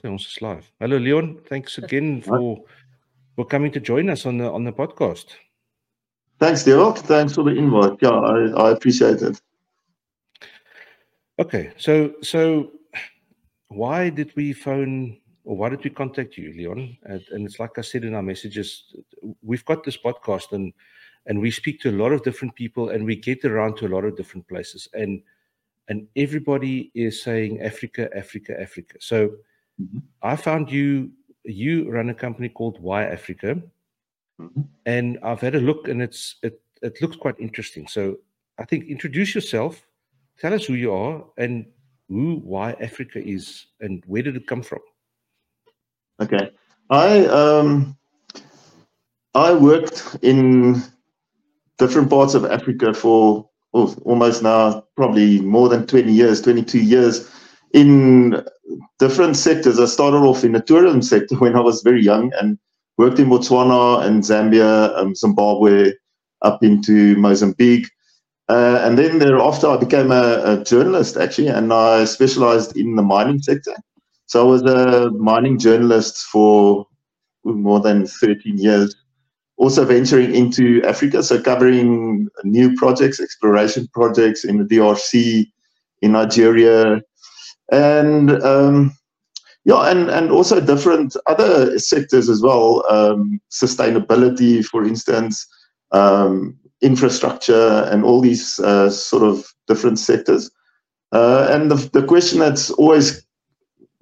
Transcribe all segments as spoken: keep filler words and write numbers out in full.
listening ons is live. Hello, Leon. Thanks again for for coming to join us on the on the podcast. Thanks, Derek. Thanks for the invite. Yeah, I, I appreciate it. Okay, so so why did we phone or why did we contact you, Leon? And, and it's like I said in our messages, we've got this podcast and and we speak to a lot of different people and we get around to a lot of different places. And and everybody is saying Africa, Africa, Africa. So mm-hmm. I found you, you run a company called Why Africa. Mm-hmm. And I've had a look and it's it, it looks quite interesting. So I think introduce yourself, tell us who you are and who Why Africa is and where did it come from? Okay. I um I worked in different parts of Africa for oh, almost now probably more than twenty years, twenty-two years in different sectors. I started off in the tourism sector when I was very young and worked in Botswana and Zambia, um, Zimbabwe, up into Mozambique. Uh, and then thereafter I became a, a journalist actually, and I specialized in the mining sector. So I was a mining journalist for more than thirteen years, also venturing into Africa, so covering new projects, exploration projects in the D R C, in Nigeria, and um, yeah, and, and also different other sectors as well, um, sustainability, for instance, um, infrastructure, and all these uh, sort of different sectors. Uh, and the, the question that's always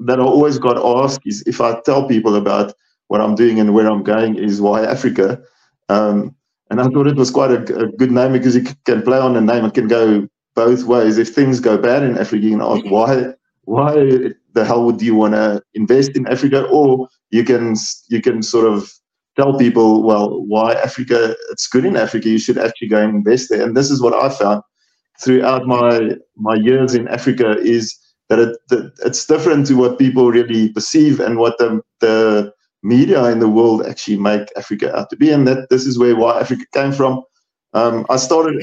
that I always got asked is if I tell people about what I'm doing and where I'm going is Why Africa. Um, and I thought it was quite a, a good name because you can play on the name. It can go both ways. If things go bad in Africa, you can ask why, why the hell would you want to invest in Africa? Or you can, you can sort of tell people, well, why Africa? It's good in Africa. You should actually go and invest there. And this is what I found throughout my, my years in Africa is that, it, that it's different to what people really perceive and what the, the media in the world actually make Africa out to be, and that this is where Why Africa came from. Um, I started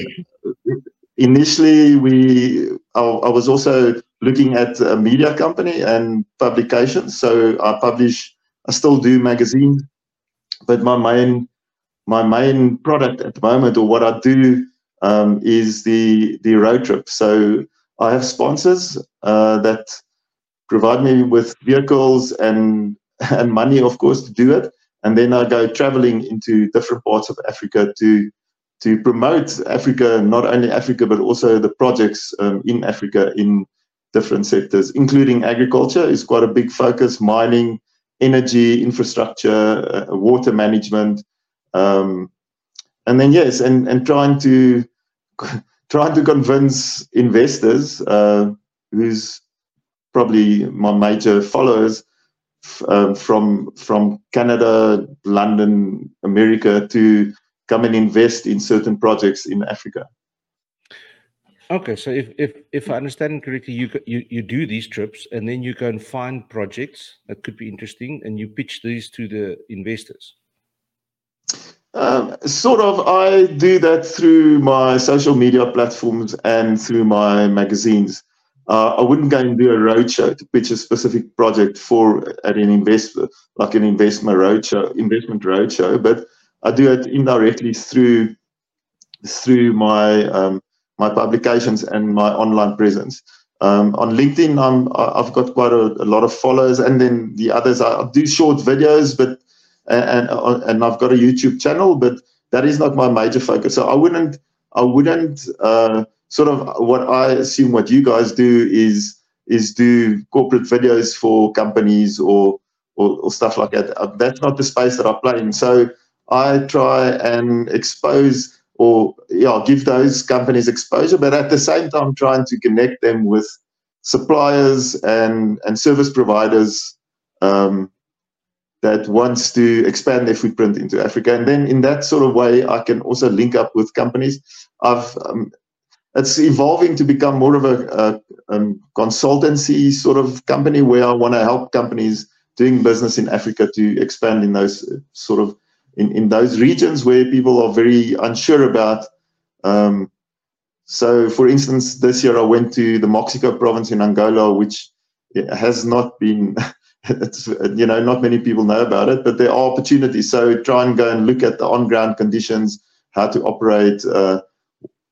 initially. We I, I was also looking at a media company and publications. So I publish. I still do magazines, but my main my main product at the moment, or what I do, um, is the the road trip. So I have sponsors uh, that provide me with vehicles and and money, of course, to do it. And then I go traveling into different parts of Africa to to promote Africa, not only Africa, but also the projects um, in Africa in different sectors, including agriculture is quite a big focus, mining, energy, infrastructure, uh, water management. Um, and then, yes, and, and trying to trying to convince investors, uh, who's probably my major followers, Um, from from Canada, London, America, to come and invest in certain projects in Africa. Okay, so if if, if I understand correctly, you, you you do these trips and then you go and find projects that could be interesting and you pitch these to the investors. Um, sort of, I do that through my social media platforms and through my magazines. Uh, I wouldn't go and do a roadshow to pitch a specific project for at an investor, like an investment roadshow, investment roadshow. But I do it indirectly through through my um, my publications and my online presence. Um, on LinkedIn, I'm, I've got quite a, a lot of followers, and then the others I do short videos, but and and I've got a YouTube channel, but that is not my major focus. So I wouldn't I wouldn't. Uh, Sort of what I assume what you guys do is is do corporate videos for companies or, or or stuff like that. That's not the space that I play in. So I try and expose or yeah give those companies exposure, but at the same time trying to connect them with suppliers and and service providers um, that wants to expand their footprint into Africa. And then in that sort of way, I can also link up with companies. I've um, It's evolving to become more of a, a um, consultancy sort of company where I want to help companies doing business in Africa to expand in those sort of in, in those regions where people are very unsure about. Um, so, for instance, this year I went to the Moxico province in Angola, which has not been it's, you know, not many people know about it, but there are opportunities. So try and go and look at the on-ground conditions, how to operate, uh,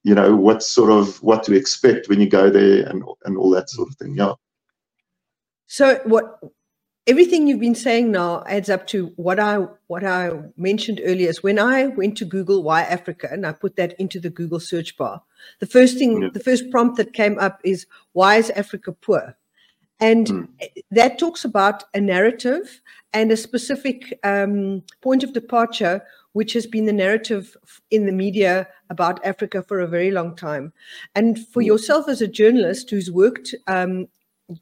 you know, what sort of, what to expect when you go there, and, and all that sort of thing. Yeah. So what, everything you've been saying now adds up to what I, what I mentioned earlier is when I went to Google Why Africa and I put that into the Google search bar, the first thing, yeah. the first prompt that came up is, why is Africa poor? And mm. that talks about a narrative and a specific um, point of departure, which has been the narrative in the media about Africa for a very long time. And for mm. yourself as a journalist who's worked, um,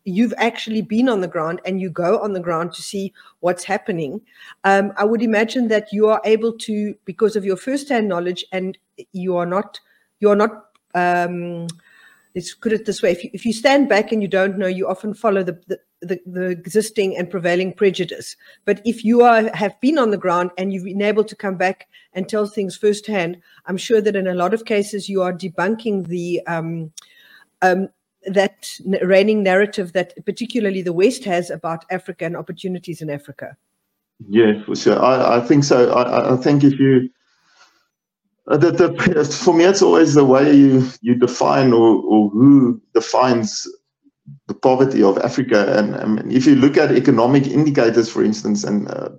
you've actually been on the ground and you go on the ground to see what's happening. Um, I would imagine that you are able to, because of your first-hand knowledge, and you are not, you are not, um, let's put it this way, if you, if you stand back and you don't know, you often follow the, the, the, the existing and prevailing prejudice. But if you are have been on the ground and you've been able to come back and tell things firsthand, I'm sure that in a lot of cases you are debunking the um, um, that reigning narrative that particularly the West has about Africa and opportunities in Africa. Yeah, for sure. I, I think so. I, I think if you... Uh, the, the, for me, it's always the way you, you define or, or who defines the poverty of Africa. And I mean, if you look at economic indicators, for instance, and uh,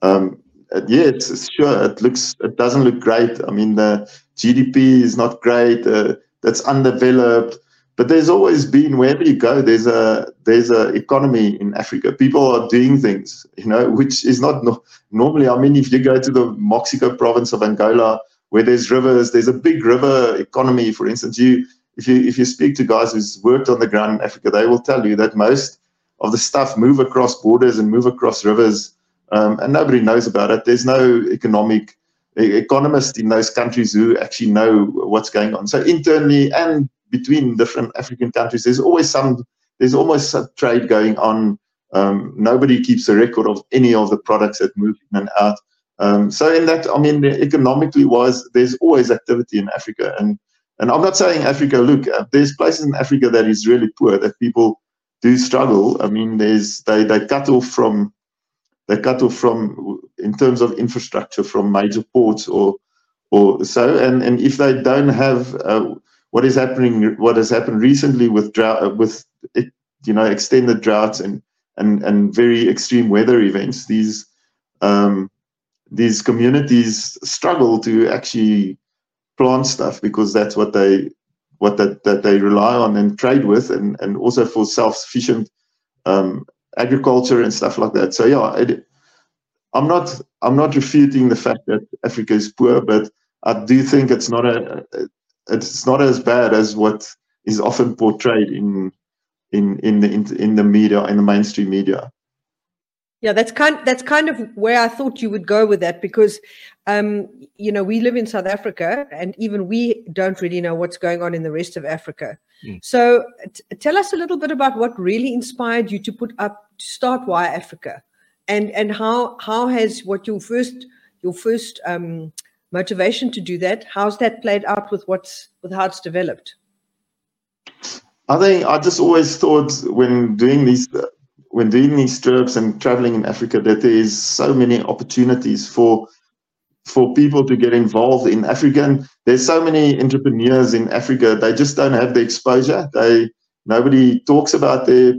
um, yeah, it's, sure, it looks, it doesn't look great. I mean, the G D P is not great. Uh, that's undeveloped. But there's always been, wherever you go, there's a there's a economy in Africa. People are doing things, you know, which is not no, normally. I mean, if you go to the Moxico province of Angola, where there's rivers, there's a big river economy, for instance. You, if you if you speak to guys who's worked on the ground in Africa, they will tell you that most of the stuff move across borders and move across rivers, um, and nobody knows about it. There's no economic economists in those countries who actually know what's going on. So internally and between different African countries, there's always some, there's almost some trade going on. Um, nobody keeps a record of any of the products that move in and out. Um, so in that, I mean, economically wise, there's always activity in Africa. And, and I'm not saying Africa, look, uh, there's places in Africa that is really poor, that people do struggle. I mean, there's, they, they cut off from, they cut off from, in terms of infrastructure, from major ports or, or so. And, and if they don't have uh, what is happening, what has happened recently with drought, with, you know, extended droughts and, and, and very extreme weather events, these, um, these communities struggle to actually plant stuff because that's what they what that, that they rely on and trade with, and, and also for self-sufficient um, agriculture and stuff like that. So yeah, it, I'm not I'm not refuting the fact that Africa is poor, but I do think it's not a it's not as bad as what is often portrayed in in in the in, in the media, in the mainstream media. Yeah, that's kind, that's kind of where I thought you would go with that, because, um, you know, we live in South Africa and even we don't really know what's going on in the rest of Africa. Mm. So t- tell us a little bit about what really inspired you to put up, to start Why Africa, and, and how, how has what your first, your first um, motivation to do that, how's that played out with what's, with how it's developed? I think I just always thought when doing these, uh, when doing these trips and traveling in Africa, that there is so many opportunities for for people to get involved in Africa. And there's so many entrepreneurs in Africa. They just don't have the exposure. They nobody talks about their,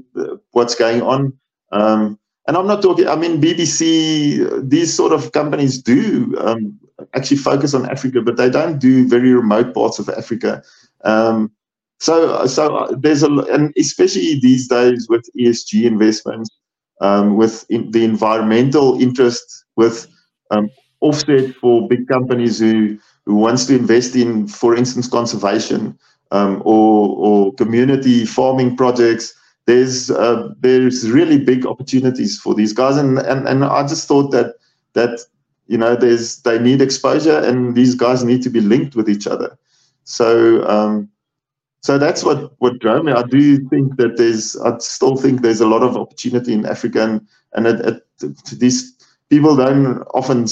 what's going on. Um, and I'm not talking, I mean, B B C, these sort of companies do um, actually focus on Africa, but they don't do very remote parts of Africa. Um, So, so there's a, and especially these days with E S G investments, um, with in, the environmental interest, with um, offset for big companies who, who wants to invest in, for instance, conservation um, or or community farming projects. There's uh, there's really big opportunities for these guys, and, and and I just thought that that you know there's they need exposure, and these guys need to be linked with each other. So. Um, So that's what, what drove me. I do think that there's, I still think there's a lot of opportunity in Africa, and, and it, it, these people don't often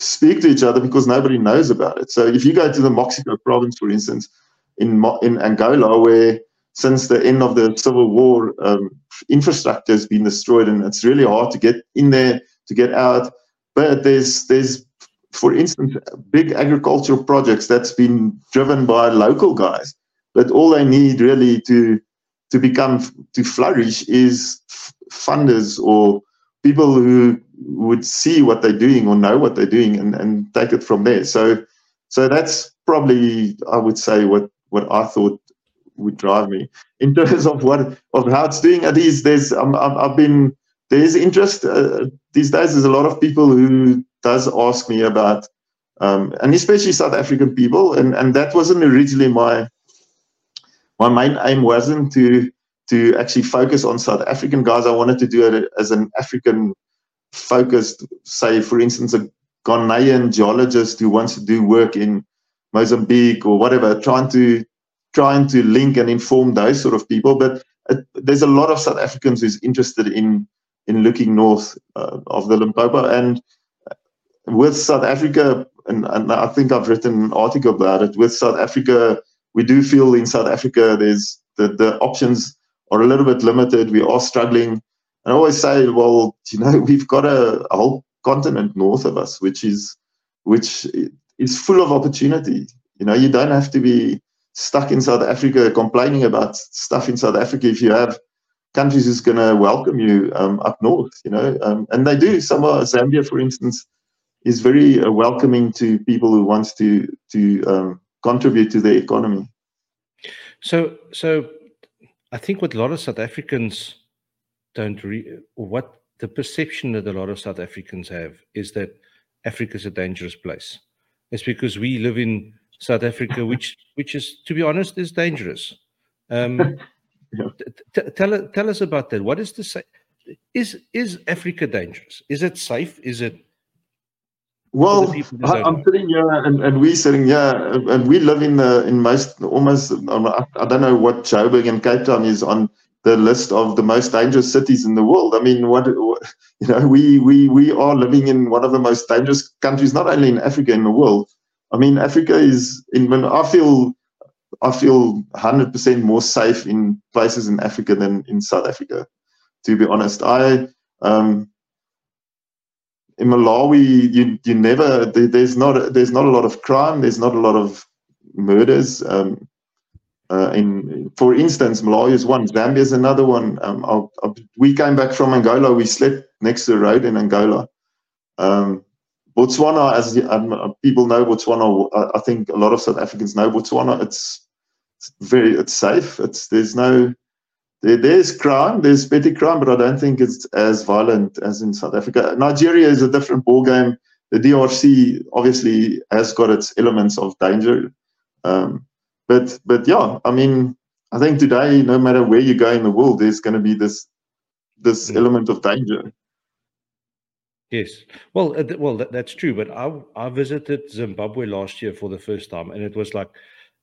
speak to each other because nobody knows about it. So if you go to the Moxico province, for instance, in in Angola, where since the end of the Civil War, um, infrastructure has been destroyed, and it's really hard to get in there, to get out. But there's, there's, for instance, big agricultural projects that's been driven by local guys. But all they need really to to become, to flourish, is funders or people who would see what they're doing or know what they're doing and, and take it from there. So, so that's probably, I would say, what what I thought would drive me in terms of what of how it's doing. At least there's um, I've been there's interest uh, these days. There's a lot of people who does ask me about, um, and especially South African people, and and that wasn't originally my my main aim wasn't to to actually focus on South African guys. I wanted to do it as an African focused, say, for instance, a Ghanaian geologist who wants to do work in Mozambique or whatever, trying to trying to link and inform those sort of people. But uh, there's a lot of South Africans who's interested in in looking north uh, of the Limpopo. And with South Africa, and, and I think I've written an article about it, with South Africa, we do feel in South Africa there's the, the options are a little bit limited. We are struggling. And I always say, well, you know, we've got a, a whole continent north of us, which is which is full of opportunity. You know, you don't have to be stuck in South Africa complaining about stuff in South Africa if you have countries who's going to welcome you um, up north. You know, um, and they do. Somewhere, Zambia, for instance, is very uh, welcoming to people who wants to to um, contribute to the economy. So, so I think what a lot of South Africans don't, re or what the perception that a lot of South Africans have is that Africa is a dangerous place. It's because we live in South Africa, which which is, to be honest, is dangerous. Um, yeah. t tell tell us about that. What is the sa is is Africa dangerous? Is it safe? Is it? Well, I'm sitting here, and, and we're sitting here, and we live in the, in most, almost, I don't know what Joburg and Cape Town is on the list of the most dangerous cities in the world. I mean, what, you know, we, we, we are living in one of the most dangerous countries, not only in Africa, in the world. I mean, Africa is, in, I feel I feel one hundred percent more safe in places in Africa than in South Africa, to be honest. I, um, in Malawi, you you never there's not there's not a lot of crime. There's not a lot of murders. Um, uh, in for instance, Malawi is one. Zambia is another one. Um, I'll, I'll, we came back from Angola. We slept next to the road in Angola. Um, Botswana, as um, people know, Botswana. I think a lot of South Africans know Botswana. It's, it's very it's safe. It's there's no. There's crime, there's petty crime, but I don't think it's as violent as in South Africa. Nigeria is a different ballgame. The D R C obviously has got its elements of danger. Um, but, but yeah, I mean, I think today, no matter where you go in the world, there's going to be this, this mm. element of danger. Yes. Well, uh, well, that, that's true. But I, I visited Zimbabwe last year for the first time, and it was like,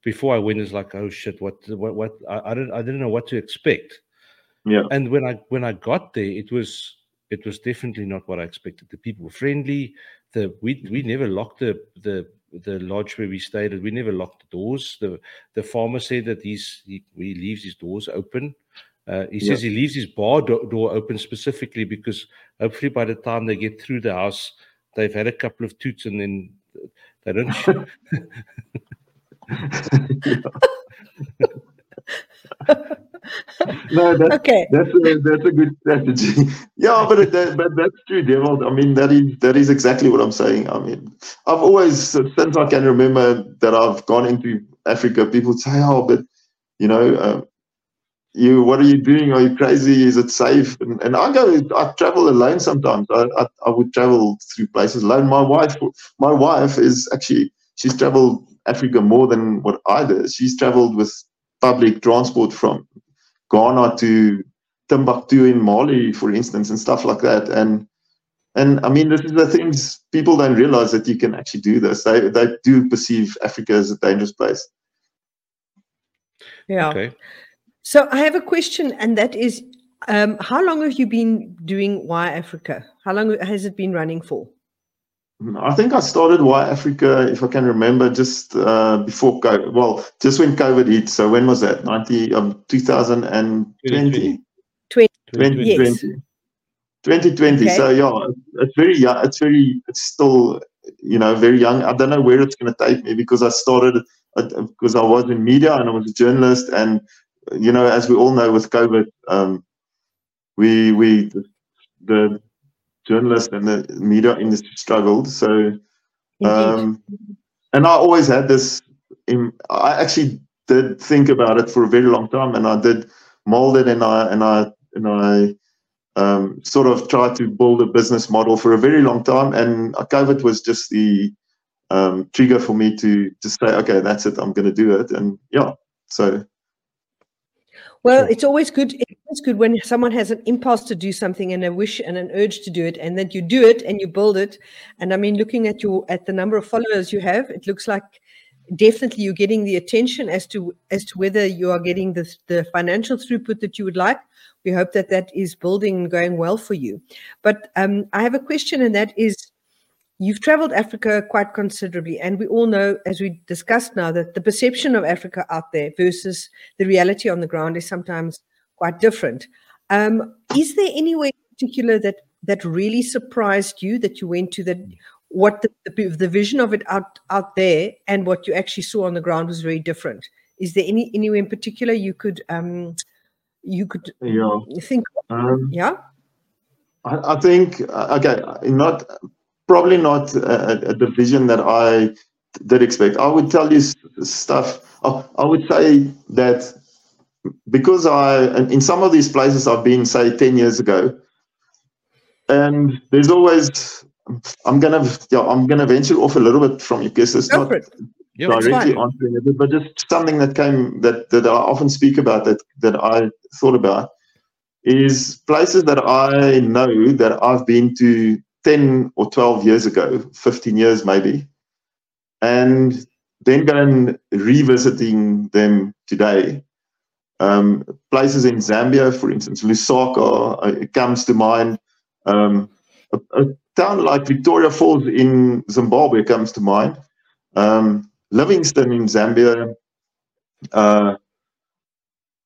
before I went, is like, oh shit, what, what, what? I, I don't, I didn't know what to expect. Yeah. And when I when I got there, it was it was definitely not what I expected. The people were friendly. The we we never locked the the the lodge where we stayed. We never locked the doors. The the farmer said that he's he, he leaves his doors open. Uh, he yeah. says he leaves his bar do door open specifically because hopefully by the time they get through the house, they've had a couple of toots and then they don't. No, that's, okay. that's, a, that's a good strategy. Yeah, but that, but that's true, Devil. I mean, that is that is exactly what I'm saying. I mean, I've always, since I can remember that I've gone into Africa, people say, "Oh, but you know, uh, you what are you doing? Are you crazy? Is it safe?" And, and I go, I travel alone sometimes. I, I I would travel through places alone. My wife, my wife is actually she's traveled Africa more than what I did. She's traveled with public transport from Ghana to Timbuktu in Mali, for instance, and stuff like that. And and I mean, this is the things people don't realize, that you can actually do this. They they do perceive Africa as a dangerous place. Yeah. Okay. So I have a question, and that is, um, how long have you been doing Why Africa? How long has it been running for? I think I started Why Africa, if I can remember, just uh, before COVID. Well, just when COVID hit. So when was that? Ninety, um, two thousand and twenty. Twenty twenty. Twenty twenty. So yeah, it's very young. It's very. It's still, you know, very young. I don't know where it's going to take me, because I started uh, because I was in media and I was a journalist, and you know, as we all know, with COVID, um, we we the. the journalists and the media industry struggled. So, um, and I always had this, in, I actually did think about it for a very long time, and I did mold it, and I, and I, and I um, sort of tried to build a business model for a very long time. And COVID was just the um, trigger for me to just say, okay, that's it, I'm going to do it. And yeah, so. Well, it's always good. It's good when someone has an impulse to do something and a wish and an urge to do it, and that you do it and you build it. And I mean, looking at you at the number of followers you have, it looks like definitely you're getting the attention as to as to whether you are getting the the financial throughput that you would like. We hope that that is building and going well for you. But um, I have a question, and that is, you've traveled Africa quite considerably, and we all know, as we discussed now, that the perception of Africa out there versus the reality on the ground is sometimes quite different. Um, is there anywhere in particular that, that really surprised you, that you went to, that what the, the, the vision of it out, out there and what you actually saw on the ground was very different? Is there any anywhere in particular you could um, you could yeah. think of? Um, yeah? I, I think, okay, not... Probably not a, a division that I did expect. I would tell you stuff. I, I would say that because I, in some of these places I've been, say, ten years ago, and there's always, I'm gonna, yeah, I'm gonna venture off a little bit from you, because it's Go not it. yeah, directly answering it, but just something that came that that I often speak about that that I thought about is places that I know that I've been to ten or twelve years ago, fifteen years maybe, and then going revisiting them today. Um, places in Zambia, for instance, Lusaka, uh, it comes to mind. Um, a, a town like Victoria Falls in Zimbabwe comes to mind. Um, Livingstone in Zambia, uh,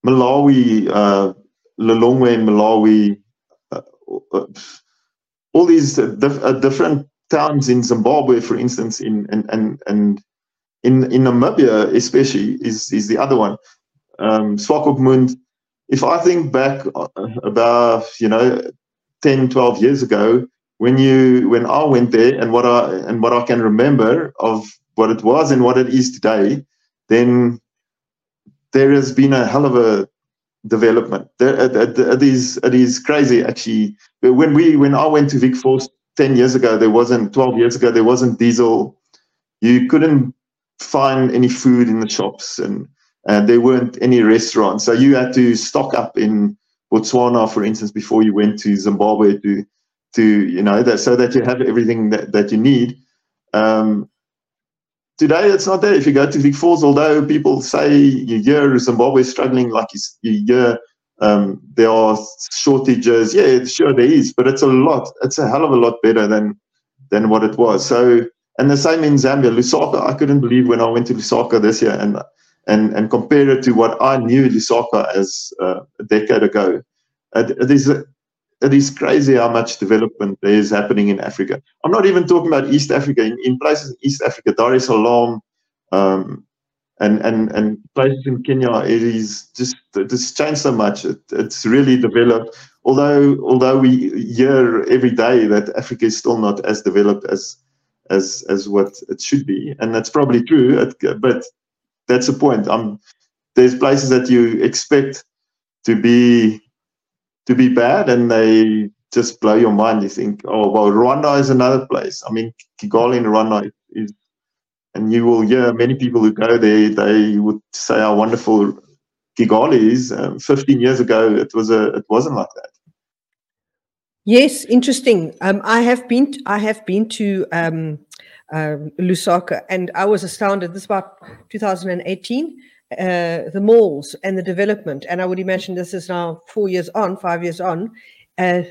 Malawi, uh, Lilongwe in Malawi, uh, uh, all these uh, dif- uh, different towns in Zimbabwe, for instance, in and and, and in, in Namibia especially is, is the other one. Um, Swakopmund. If I think back about, you know, ten, twelve years ago, when you when I went there and what I and what I can remember of what it was and what it is today, then there has been a hell of a development. It is it is crazy actually. When we when I went to Vic Force ten years ago, there wasn't twelve years ago there wasn't diesel. You couldn't find any food in the shops, and uh, there weren't any restaurants. So you had to stock up in Botswana, for instance, before you went to Zimbabwe to to you know that so that you have everything that, that you need. Um, Today, it's not there. If you go to Vic Falls, although people say you hear Zimbabwe is struggling, like you hear um, there are shortages. Yeah, sure there is, but it's a lot. It's a hell of a lot better than than what it was. So, and the same in Zambia, Lusaka. I couldn't believe when I went to Lusaka this year and and and compare it to what I knew Lusaka as uh, a decade ago. It, it is it is crazy how much development there is happening in Africa. I'm not even talking about East Africa. In, in places in East Africa, Dar es Salaam, um, and, and, and places in Kenya, it is just it's changed so much. It, it's really developed. Although although we hear every day that Africa is still not as developed as as as what it should be, and that's probably true. It, but that's the point. Um, there's places that you expect to be. to be bad, and they just blow your mind. You think, oh, well, Rwanda is another place. I mean, Kigali in Rwanda is, and you will hear many people who go there, they would say how wonderful Kigali is. Um, fifteen years ago, it, was a, it wasn't like that. Yes, interesting. Um, I have been, t- I have been to um, uh, Lusaka, and I was astounded. This is about two thousand eighteen. Uh, the malls and the development, and I would imagine this is now four years on, five years on, uh,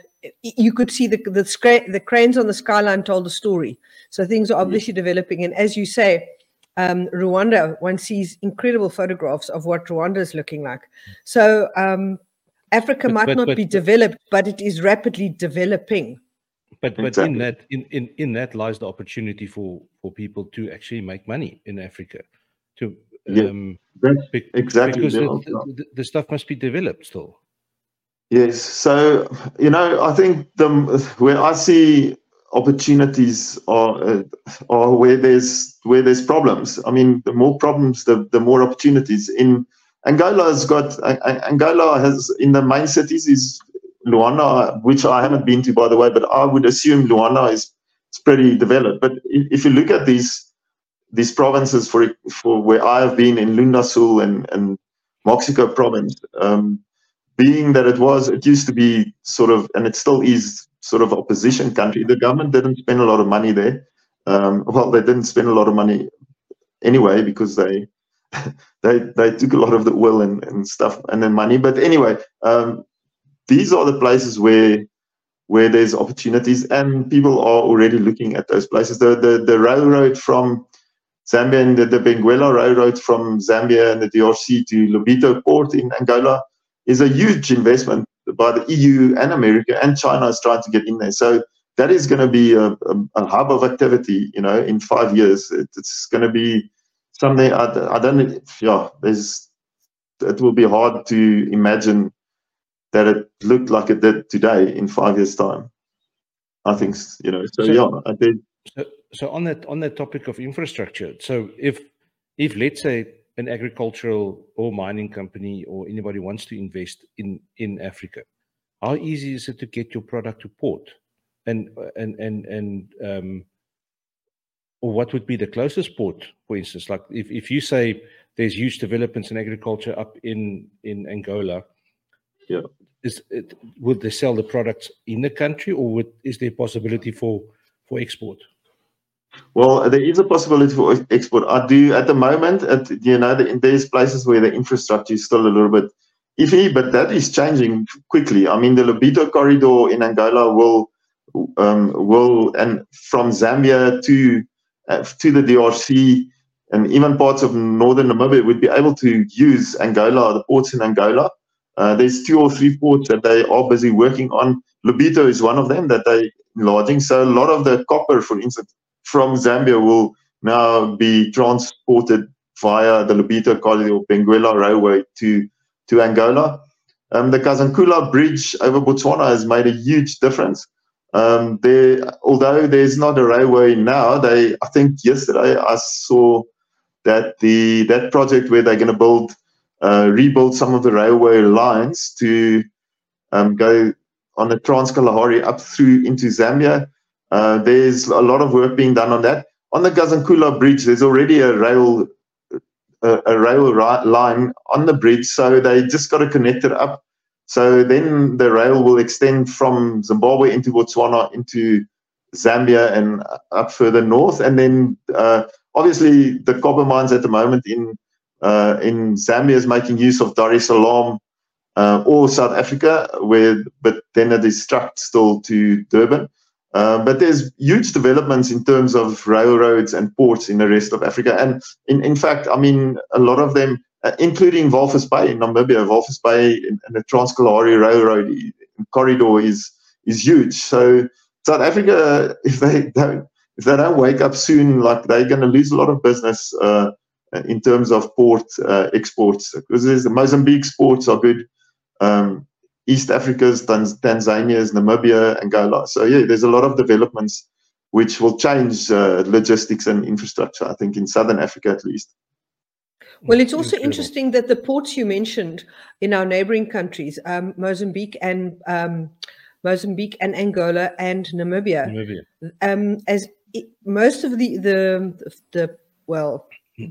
you could see the the, the cranes on the skyline told a story. So things are obviously mm-hmm. developing. And as you say, um, Rwanda, one sees incredible photographs of what Rwanda is looking like. So um, Africa but, might but, not but, be but, developed, but it is rapidly developing. But but exactly. in that in, in, in that lies the opportunity for, for people to actually make money in Africa. To um, yeah, be, exactly because the, the, the stuff must be developed still. Yes, so you know, I think the where I see opportunities are uh, are where there's where there's problems. I mean, the more problems, the the more opportunities. In Angola's got uh, Angola has in the main cities is Luana, which I haven't been to, by the way, but I would assume Luana is it's pretty developed. But if, if you look at these these provinces, for for where I have been in Lunda Sul and and Moxico province. Um, Being that it was, it used to be sort of, and it still is sort of opposition country. The government didn't spend a lot of money there. Um, well, they didn't spend a lot of money anyway because they they they took a lot of the oil and, and stuff and then money. But anyway, um, these are the places where where there's opportunities and people are already looking at those places. The the, the railroad from Zambia and the, the Benguela railroad from Zambia and the D R C to Lobito port in Angola is a huge investment by the E U and America, and China is trying to get in there. So that is going to be a, a, a hub of activity, you know, in five years. It, it's going to be something I, I don't, yeah, there's, it will be hard to imagine that it looked like it did today in five years' time. I think, you know, so, so yeah, I did. So, so on that, on that topic of infrastructure, so if, if let's say, an agricultural or mining company or anybody wants to invest in, in Africa, how easy is it to get your product to port? And and and and um, or what would be the closest port, for instance? Like if, if you say there's huge developments in agriculture up in, in Angola, yeah, is it, would they sell the products in the country, or would, is there a possibility for, for export? Well, there is a possibility for export. I do at the moment. At, you know, there's places where the infrastructure is still a little bit iffy, but that is changing quickly. I mean, the Lobito corridor in Angola will, um, will, and from Zambia to uh, to the D R C and even parts of northern Namibia would be able to use Angola, the ports in Angola. Uh, there's two or three ports that they are busy working on. Lobito is one of them that they're enlarging. So a lot of the copper, for instance, from Zambia will now be transported via the Lobito corridor, Benguela railway to, to Angola. Um, the Kazankula bridge over Botswana has made a huge difference. Um, there, although there's not a railway now, they I think yesterday I saw that the that project where they're going to build, uh, rebuild some of the railway lines to um, go on the Trans-Kalahari up through into Zambia. Uh, there's a lot of work being done on that. On the Kazankula bridge, there's already a rail a, a rail ri- line on the bridge, so they just got to connect it up. So then the rail will extend from Zimbabwe into Botswana, into Zambia, and up further north. And then, uh, obviously, the copper mines at the moment in uh, in Zambia is making use of Dar es Salaam uh, or South Africa, where but then it is trucked still to Durban. Uh, but there's huge developments in terms of railroads and ports in the rest of Africa. And in, in fact, I mean, a lot of them, uh, including Walvis Bay in Namibia, Walvis Bay and the Trans-Kalahari Railroad corridor is is huge. So South Africa, if they don't if they don't wake up soon, like they're going to lose a lot of business uh, in terms of port uh, exports. Because there's the Mozambique's ports are good. Um, East Africa's, Tanz- Tanzania's, Namibia, Angola. So yeah, there's a lot of developments which will change uh, logistics and infrastructure, I think, in Southern Africa at least. Well, it's also interesting that the ports you mentioned in our neighboring countries, um, Mozambique and um, Mozambique and Angola and Namibia, Namibia. Um, as it, most of the the the well.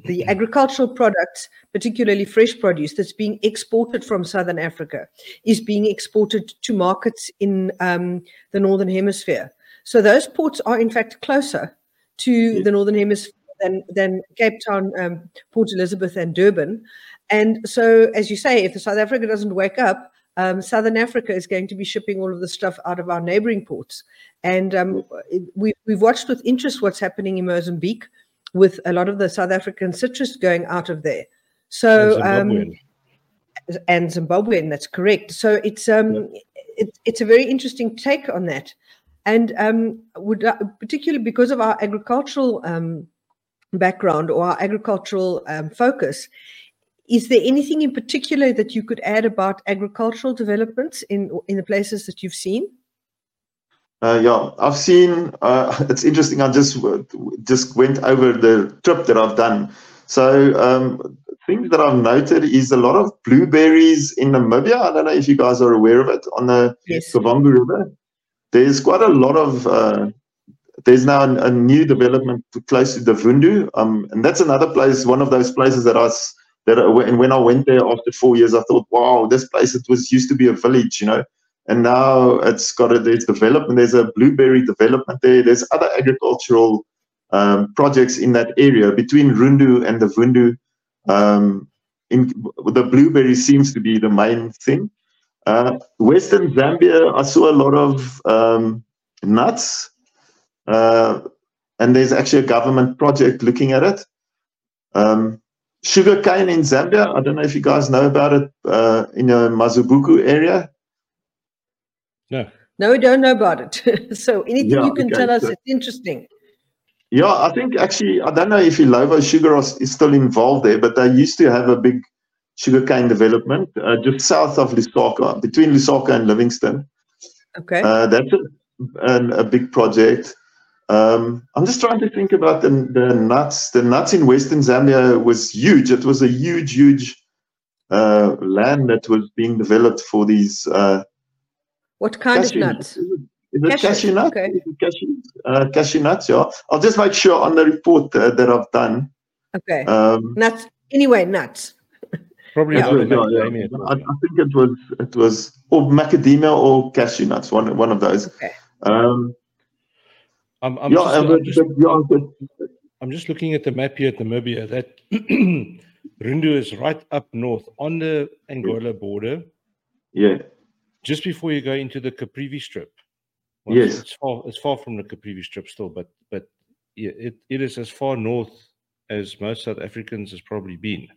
the agricultural products, particularly fresh produce, that's being exported from Southern Africa is being exported to markets in um, the Northern Hemisphere. So those ports are, in fact, closer to yeah. the Northern Hemisphere than, than Cape Town, um, Port Elizabeth and Durban. And so, as you say, if the South Africa doesn't wake up, um, Southern Africa is going to be shipping all of the stuff out of our neighboring ports. And um, we, we've watched with interest what's happening in Mozambique with a lot of the South African citrus going out of there. So, and Zimbabwean, um, and Zimbabwean that's correct. So it's um, yeah. it, it's a very interesting take on that. And um, would, uh, particularly because of our agricultural um, background or our agricultural um, focus, is there anything in particular that you could add about agricultural developments in in the places that you've seen? Uh, yeah, I've seen. Uh, it's interesting. I just just went over the trip that I've done. So um, things that I've noted is a lot of blueberries in Namibia. I don't know if you guys are aware of it on the yes. Kavango River. There's quite a lot of, uh, there's now a, a new development close to the Rundu, um, and that's another place, one of those places that I, that I, when I went there after four years, I thought, wow, this place, it was used to be a village, you know, and now it's got a, there's development, there's a blueberry development there, there's other agricultural um, projects in that area, between Rundu and the Rundu, um, in, the blueberry seems to be the main thing. Uh, Western Zambia, I saw a lot of um, nuts, uh, and there's actually a government project looking at it. Um, sugar cane in Zambia, I don't know if you guys know about it, uh, in the Mazubuku area. No. No, we don't know about it. So anything yeah, you can okay, tell us, so, it's interesting. Yeah, I think actually, I don't know if Illovo Sugar is still involved there, but they used to have a big sugarcane development uh, just south of Lusaka, between Lusaka and Livingstone. Okay, uh, that's a, an, a big project. Um, I'm just trying to think about the, the nuts. The nuts in Western Zambia was huge. It was a huge, huge uh, land that was being developed for these. Uh, what kind of nuts? nuts? Is it, is it cashew nuts? Okay. Cashew, uh, cashew nuts. Yeah, I'll just make sure on the report uh, that I've done. Okay, um, nuts. Anyway, nuts. Probably yeah, was, yeah, yeah. I, I think it was it was or macadamia or cashew nuts, one one of those. Okay. Um, I'm, I'm, yeah, just, I'm, just, yeah. I'm just looking at the map here at Namibia. That Rundu is right up north on the Angola border. Yeah. Just before you go into the Caprivi Strip. Well, yes. It's far, it's far from the Caprivi Strip still, but but yeah, it, it is as far north as most South Africans has probably been.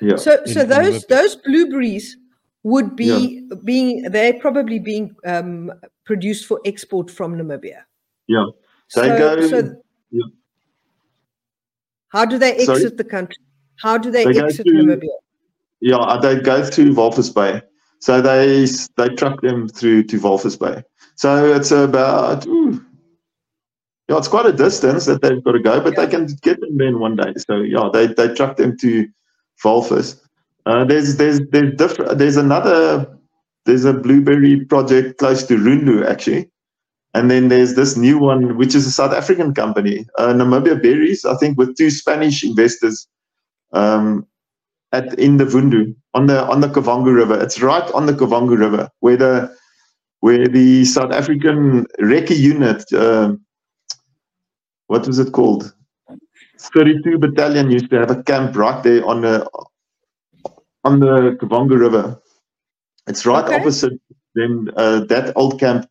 Yeah. So, so those those blueberries would be yeah. being they're probably being um, produced for export from Namibia. Yeah. So, so, go, so yeah. how do they exit Sorry? the country? How do they, they exit through, Namibia? Yeah, they go through Walvis Bay. So they they truck them through to Walvis Bay. So it's about ooh, yeah, it's quite a distance that they've got to go, but yeah. they can get them there in one day. So yeah, they they truck them to Volfus. Uh, there's there's there's different. There's another. There's a blueberry project close to Rundu actually, and then there's this new one which is a South African company, uh, Namibia Berries, I think, with two Spanish investors, um, at in the Rundu on the on the Kavango River. It's right on the Kavango River where the where the South African recce unit, uh, what was it called? thirty-two Battalion used to have a camp right there on the on the Kavango River. It's right okay. opposite them, uh, that old camp,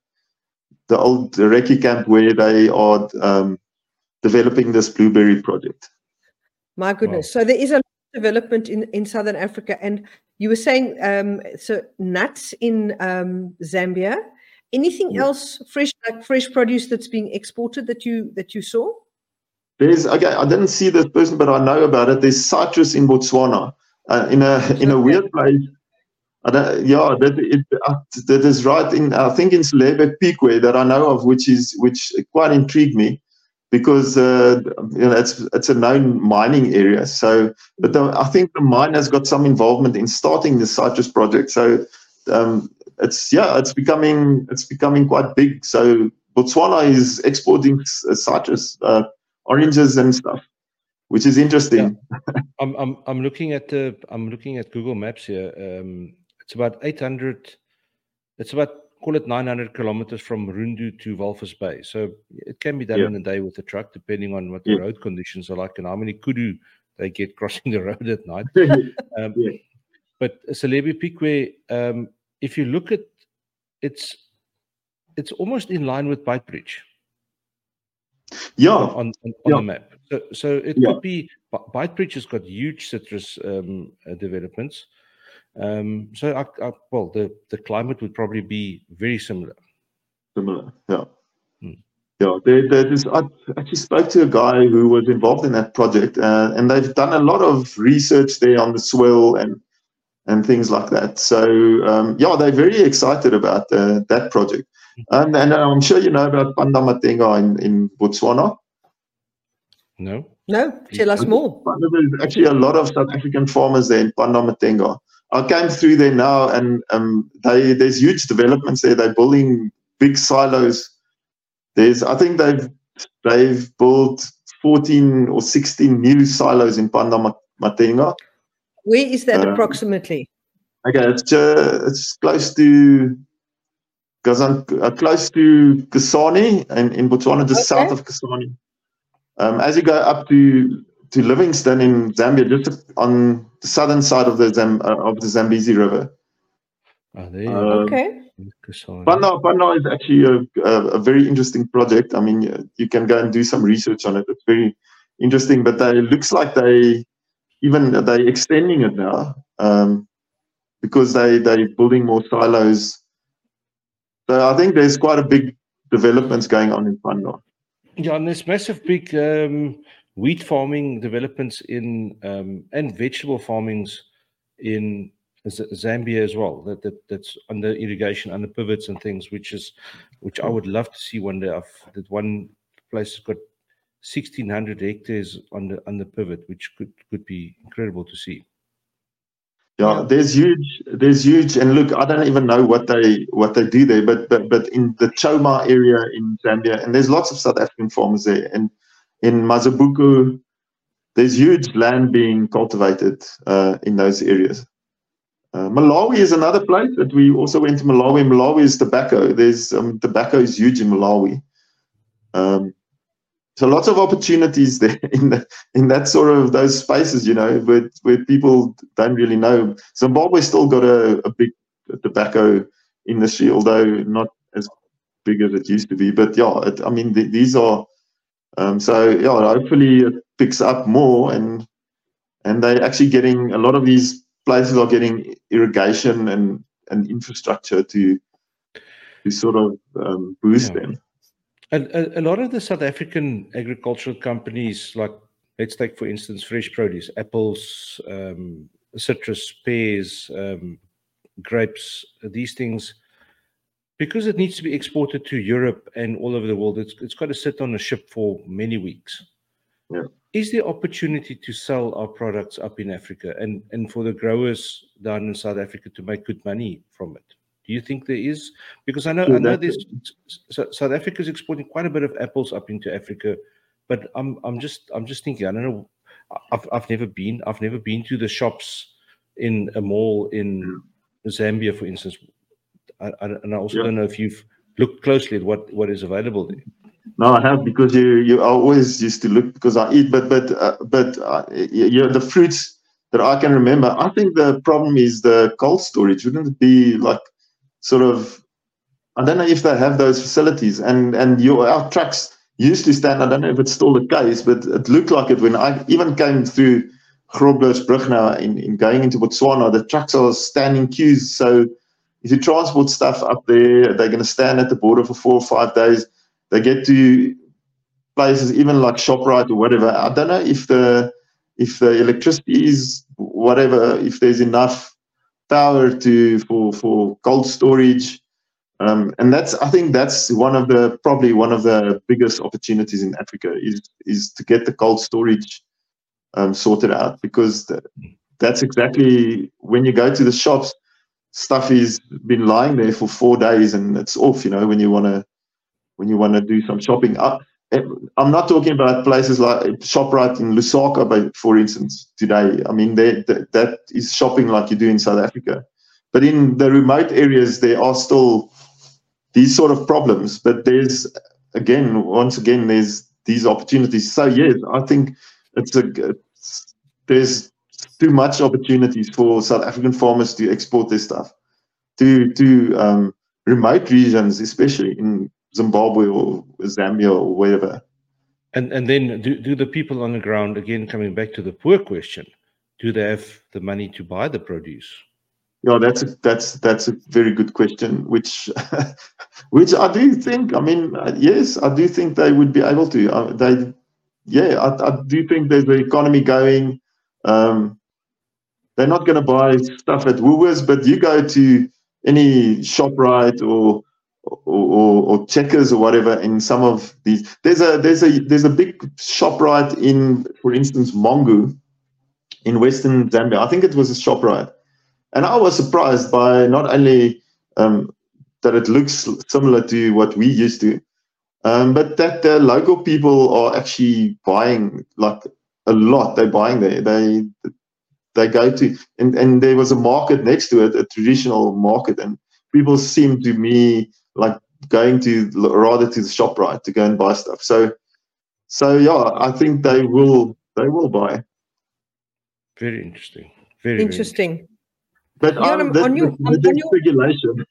the old recce camp where they are um, developing this blueberry project. My goodness. Wow. So there is a lot of development in, in Southern Africa. And you were saying, um, so nuts in um, Zambia. Anything yeah. else, fresh like fresh produce that's being exported that you that you saw? There's okay. I didn't see this person, but I know about it. There's citrus in Botswana, uh, in a in a weird place. I don't, yeah, that it, uh, that is right in I think in Selebe Pikwe that I know of, which is which quite intrigued me, because uh, you know it's it's a known mining area. So, but the, I think the mine has got some involvement in starting the citrus project. So, um, it's yeah, it's becoming it's becoming quite big. So Botswana is exporting uh, citrus. Uh, Oranges and stuff, which is interesting. Yeah. I'm I'm I'm looking at the I'm looking at Google Maps here. Um, it's about eight hundred. It's about call it nine hundred kilometers from Rundu to Walvis Bay. So it can be done yeah. in a day with a truck, depending on what the yeah. road conditions are like and how many kudu they get crossing the road at night. um, yeah. But Celebi Pikwe, um, if you look at it's it's almost in line with Beitbridge. Yeah, on, on, on yeah. the map. So, so it yeah. could be Beitbridge has got huge citrus um, developments. Um, so, I, I, well, the, the climate would probably be very similar. Similar, yeah, mm. yeah. There, there is. I actually spoke to a guy who was involved in that project, uh, and they've done a lot of research there on the soil and and things like that. So, um, yeah, they're very excited about uh, that project. Um, and I'm sure you know about Pandamatenga in, in Botswana. No. No, tell us more. There's actually a lot of South African farmers there in Pandamatenga. I came through there now, and um, they, there's huge developments there. They're building big silos. There's, I think they've they've built fourteen or sixteen new silos in Pandamatenga. Where is that um, approximately? Okay, it's uh, it's close to uh, close to Kasani in, in Botswana, just okay. south of Kasani. Um, as you go up to to Livingstone in Zambia, just on the southern side of the Zam, uh, of the Zambezi River. Oh, there you um, are. Okay. Panda, Panda is actually a, a, a very interesting project. I mean, you, you can go and do some research on it. It's very interesting, but they, it looks like they even they're extending it now um, because they they're building more silos. So I think there's quite a big developments going on in Panda. Yeah, and there's massive big um, wheat farming developments in um, and vegetable farmings in Zambia as well. That, that that's under irrigation, under pivots and things, which is which I would love to see one day. I've, that one place has got sixteen hundred hectares on the on the pivot, which could could be incredible to see. Yeah, there's huge, there's huge, and look, I don't even know what they what they do there, but but, but in the Choma area in Zambia, and there's lots of South African farmers there, and in Mazabuku, there's huge land being cultivated uh, in those areas. Uh, Malawi is another place that we also went to. Malawi, Malawi is tobacco. There's um, tobacco is huge in Malawi, um, so lots of opportunities there in the, in that sort of those spaces, you know, where where people don't really know. Zimbabwe's still got a, a big tobacco industry, although not as big as it used to be. But yeah, it, I mean th- these are. Um, so yeah, hopefully it picks up more, and and they're actually getting a lot of these places are getting irrigation and, and infrastructure to to sort of um, boost yeah. them. And a, a lot of the South African agricultural companies, like let's take for instance fresh produce, apples, um, citrus, pears, um, grapes, these things. Because it needs to be exported to Europe and all over the world, it's it's got to sit on a ship for many weeks. Yeah. Is there opportunity to sell our products up in Africa and, and for the growers down in South Africa to make good money from it? Do you think there is? Because I know yeah, I know there's so South Africa is exporting quite a bit of apples up into Africa, but I'm I'm just I'm just thinking I don't know. I've I've never been I've never been to the shops in a mall in Zambia, for instance. I, I, and I also yeah. don't know if you've looked closely at what, what is available there. No, I have, because you you always used to look, because I eat, but but uh, but uh, you know, the fruits that I can remember. I think the problem is the cold storage. Wouldn't it be like sort of? I don't know if they have those facilities, and and your our trucks used to stand. I don't know if it's still the case, but it looked like it when I even came through Groblersbrug now in in going into Botswana. The trucks are standing queues, so. If you transport stuff up there, they're going to stand at the border for four or five days. They get to places even like ShopRite or whatever. I don't know if the if the electricity is whatever, if there's enough power to for for cold storage, um, and that's I think that's one of the probably one of the biggest opportunities in Africa is is to get the cold storage um, sorted out, because the, that's exactly when you go to the shops. Stuff is been lying there for four days and it's off, you know, when you want to when you want to do some shopping. I, I'm not talking about places like ShopRite in Lusaka, but for instance, today. I mean, they, that, that is shopping like you do in South Africa. But in the remote areas, there are still these sort of problems. But there's, again, once again, there's these opportunities. So, yes, I think it's a, it's, there's too much opportunities for South African farmers to export their stuff to to um, remote regions, especially in Zimbabwe or Zambia or wherever. And and then do, do the people on the ground, again, coming back to the poor question, do they have the money to buy the produce? Yeah, that's a, that's that's a very good question, which which I do think. I mean, yes, I do think they would be able to. Uh, they, yeah, I, I do think there's the economy going. Um, they're not going to buy stuff at Woolworths, but you go to any ShopRite or or, or or Checkers or whatever in some of these. There's a there's a there's a big ShopRite in, for instance, Mongu in Western Zambia. I think it was a ShopRite. And I was surprised by not only um, that it looks similar to what we used to, um, but that the local people are actually buying, like, a lot. They're buying there. They they go to, and, and there was a market next to it, a traditional market, and people seemed to me like going to rather to the ShopRite to go and buy stuff. So, so yeah, I think they will they will buy. Very interesting. Very interesting. Very interesting. But um, this, on you, this, this is speculation.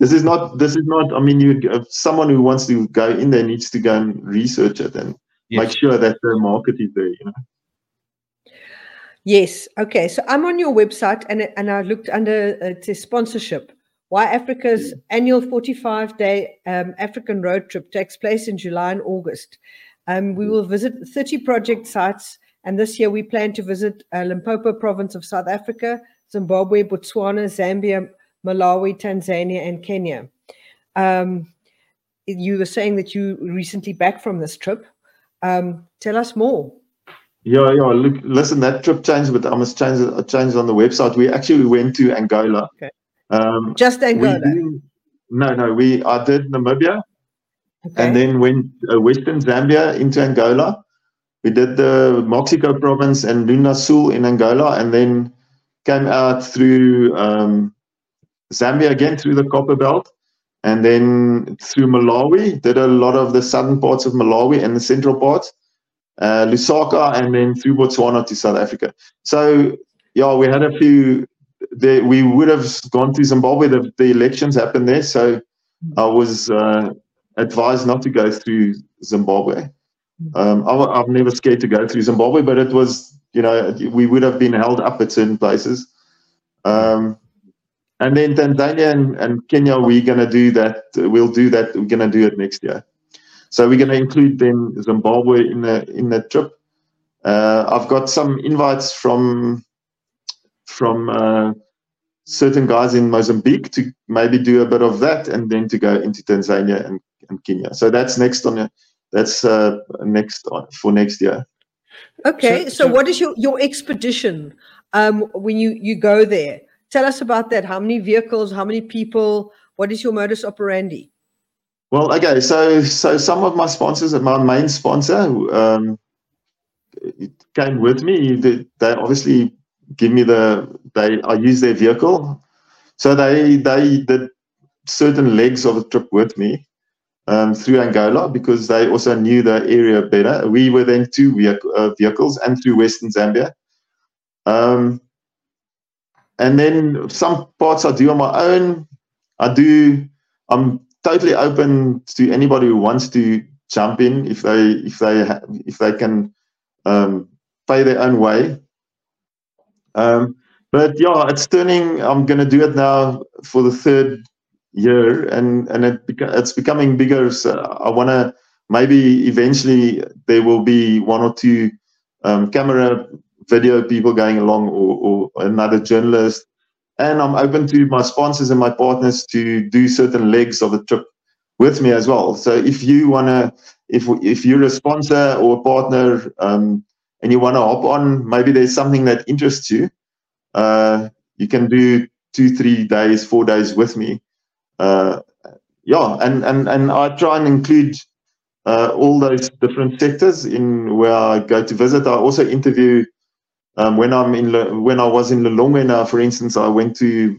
this is not. This is not. I mean, you. Someone who wants to go in there needs to go and research it and yes. make sure that the market is there. You know. Yes. Okay. So I'm on your website, and and I looked under uh, it says sponsorship. Why Africa's yeah. annual forty-five day um, African road trip takes place in July and August. Um, we will visit thirty project sites, and this year we plan to visit uh, Limpopo province of South Africa, Zimbabwe, Botswana, Zambia, Malawi, Tanzania, and Kenya. Um, you were saying that you recently back from this trip. Um, tell us more. Yeah, yeah. Look, listen, that trip changed, but I must change it. Changed on the website. We actually went to Angola. Okay. Um, Just Angola. Did, no, no. We I did Namibia, okay. and then went uh, Western Zambia into Angola. We did the Moxico province and Lunda Sul in Angola, and then came out through um, Zambia again, through the Copper Belt, and then through Malawi, did a lot of the southern parts of Malawi and the central parts, uh, Lusaka, and then through Botswana to South Africa. So, yeah, we had a few, the, we would have gone to Zimbabwe, the, the elections happened there, so I was uh, advised not to go through Zimbabwe. Um, I, I'm never scared to go through Zimbabwe, but it was, you know, we would have been held up at certain places. Um, and then Tanzania and, and Kenya, we're going to do that. We'll do that. We're going to do it next year. So we're going to include then Zimbabwe in the in the trip. Uh, I've got some invites from from uh, certain guys in Mozambique to maybe do a bit of that, and then to go into Tanzania and, and Kenya. So that's next on. That's uh, next on for next year. Okay, so, so, so what is your, your expedition um, when you, you go there? Tell us about that. How many vehicles, how many people, what is your modus operandi? Well, okay, so so some of my sponsors, my main sponsor um, came with me. They, they obviously give me the, they I use their vehicle. So they, they did certain legs of the trip with me. Um, through Angola, because they also knew the area better. We were then two vehicle, uh, vehicles and through Western Zambia. Um, and then some parts I do on my own. I do, I'm totally open to anybody who wants to jump in if they, if they, ha- if they can um, pay their own way. Um, but yeah, it's turning, I'm going to do it now for the third year, and and it beca- it's becoming bigger, so I want to maybe eventually there will be one or two um, camera video people going along, or, or another journalist, and I'm open to my sponsors and my partners to do certain legs of the trip with me as well. So if you want to, if if you're a sponsor or a partner um, and you want to hop on, maybe there's something that interests you, uh, you can do two, three days, four days with me. Uh, yeah, and, and, and I try and include uh, all those different sectors in where I go to visit. I also interview um, when I'm in Le- when I was in Lilongwe now, for instance, I went to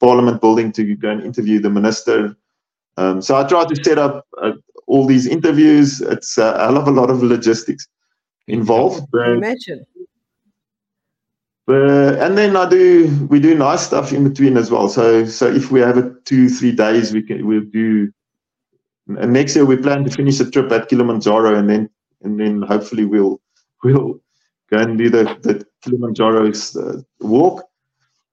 Parliament building to go and interview the minister. Um, so I try to set up uh, all these interviews. It's uh, I love a lot of logistics involved. But, imagine. But, and then I do we do nice stuff in between as well. So so if we have a two three days, we can we'll do. And next year we plan to finish a trip at Kilimanjaro, and then and then hopefully we'll we'll go and do the the Kilimanjaro's uh, walk.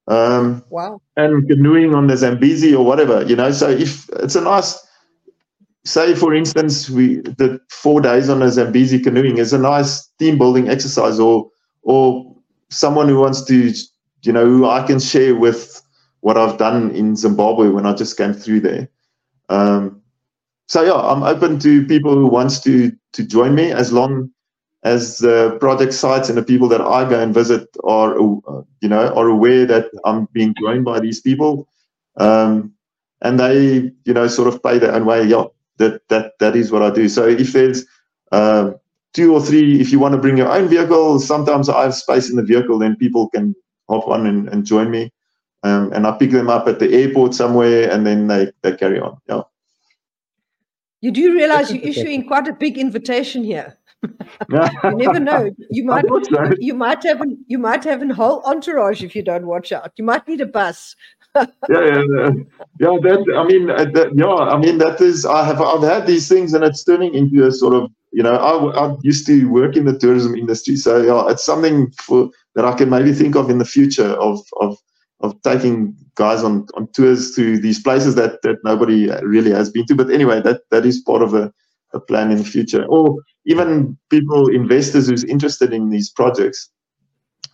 Um, wow! And canoeing on the Zambezi or whatever, you know. So if it's a nice. Say, for instance, we did four days on a Zambezi canoeing is a nice team building exercise, or or someone who wants to, you know, who I can share with what I've done in Zimbabwe when I just came through there. Um, so, yeah, I'm open to people who wants to, to join me, as long as the project sites and the people that I go and visit are, you know, are aware that I'm being joined by these people. Um, and they, you know, sort of pay their own way. Yeah. That that that is what I do. So if there's uh, two or three, if you want to bring your own vehicle, sometimes I have space in the vehicle, then people can hop on and, and join me, um, and I pick them up at the airport somewhere, and then they, they carry on. Yeah. You do realize you're issuing quite a big invitation here. You never know. You might you might have an, you might have a whole entourage if you don't watch out. You might need a bus. yeah, yeah, yeah, yeah. That I mean, uh, that, yeah. I mean, that is. I have. I've had these things, and it's turning into a sort of. You know, I I used to work in the tourism industry, so yeah, it's something for that I can maybe think of in the future of of of taking guys on, on tours to these places that, that nobody really has been to. But anyway, that, that is part of a, a plan in the future, or even people, investors who's interested in these projects.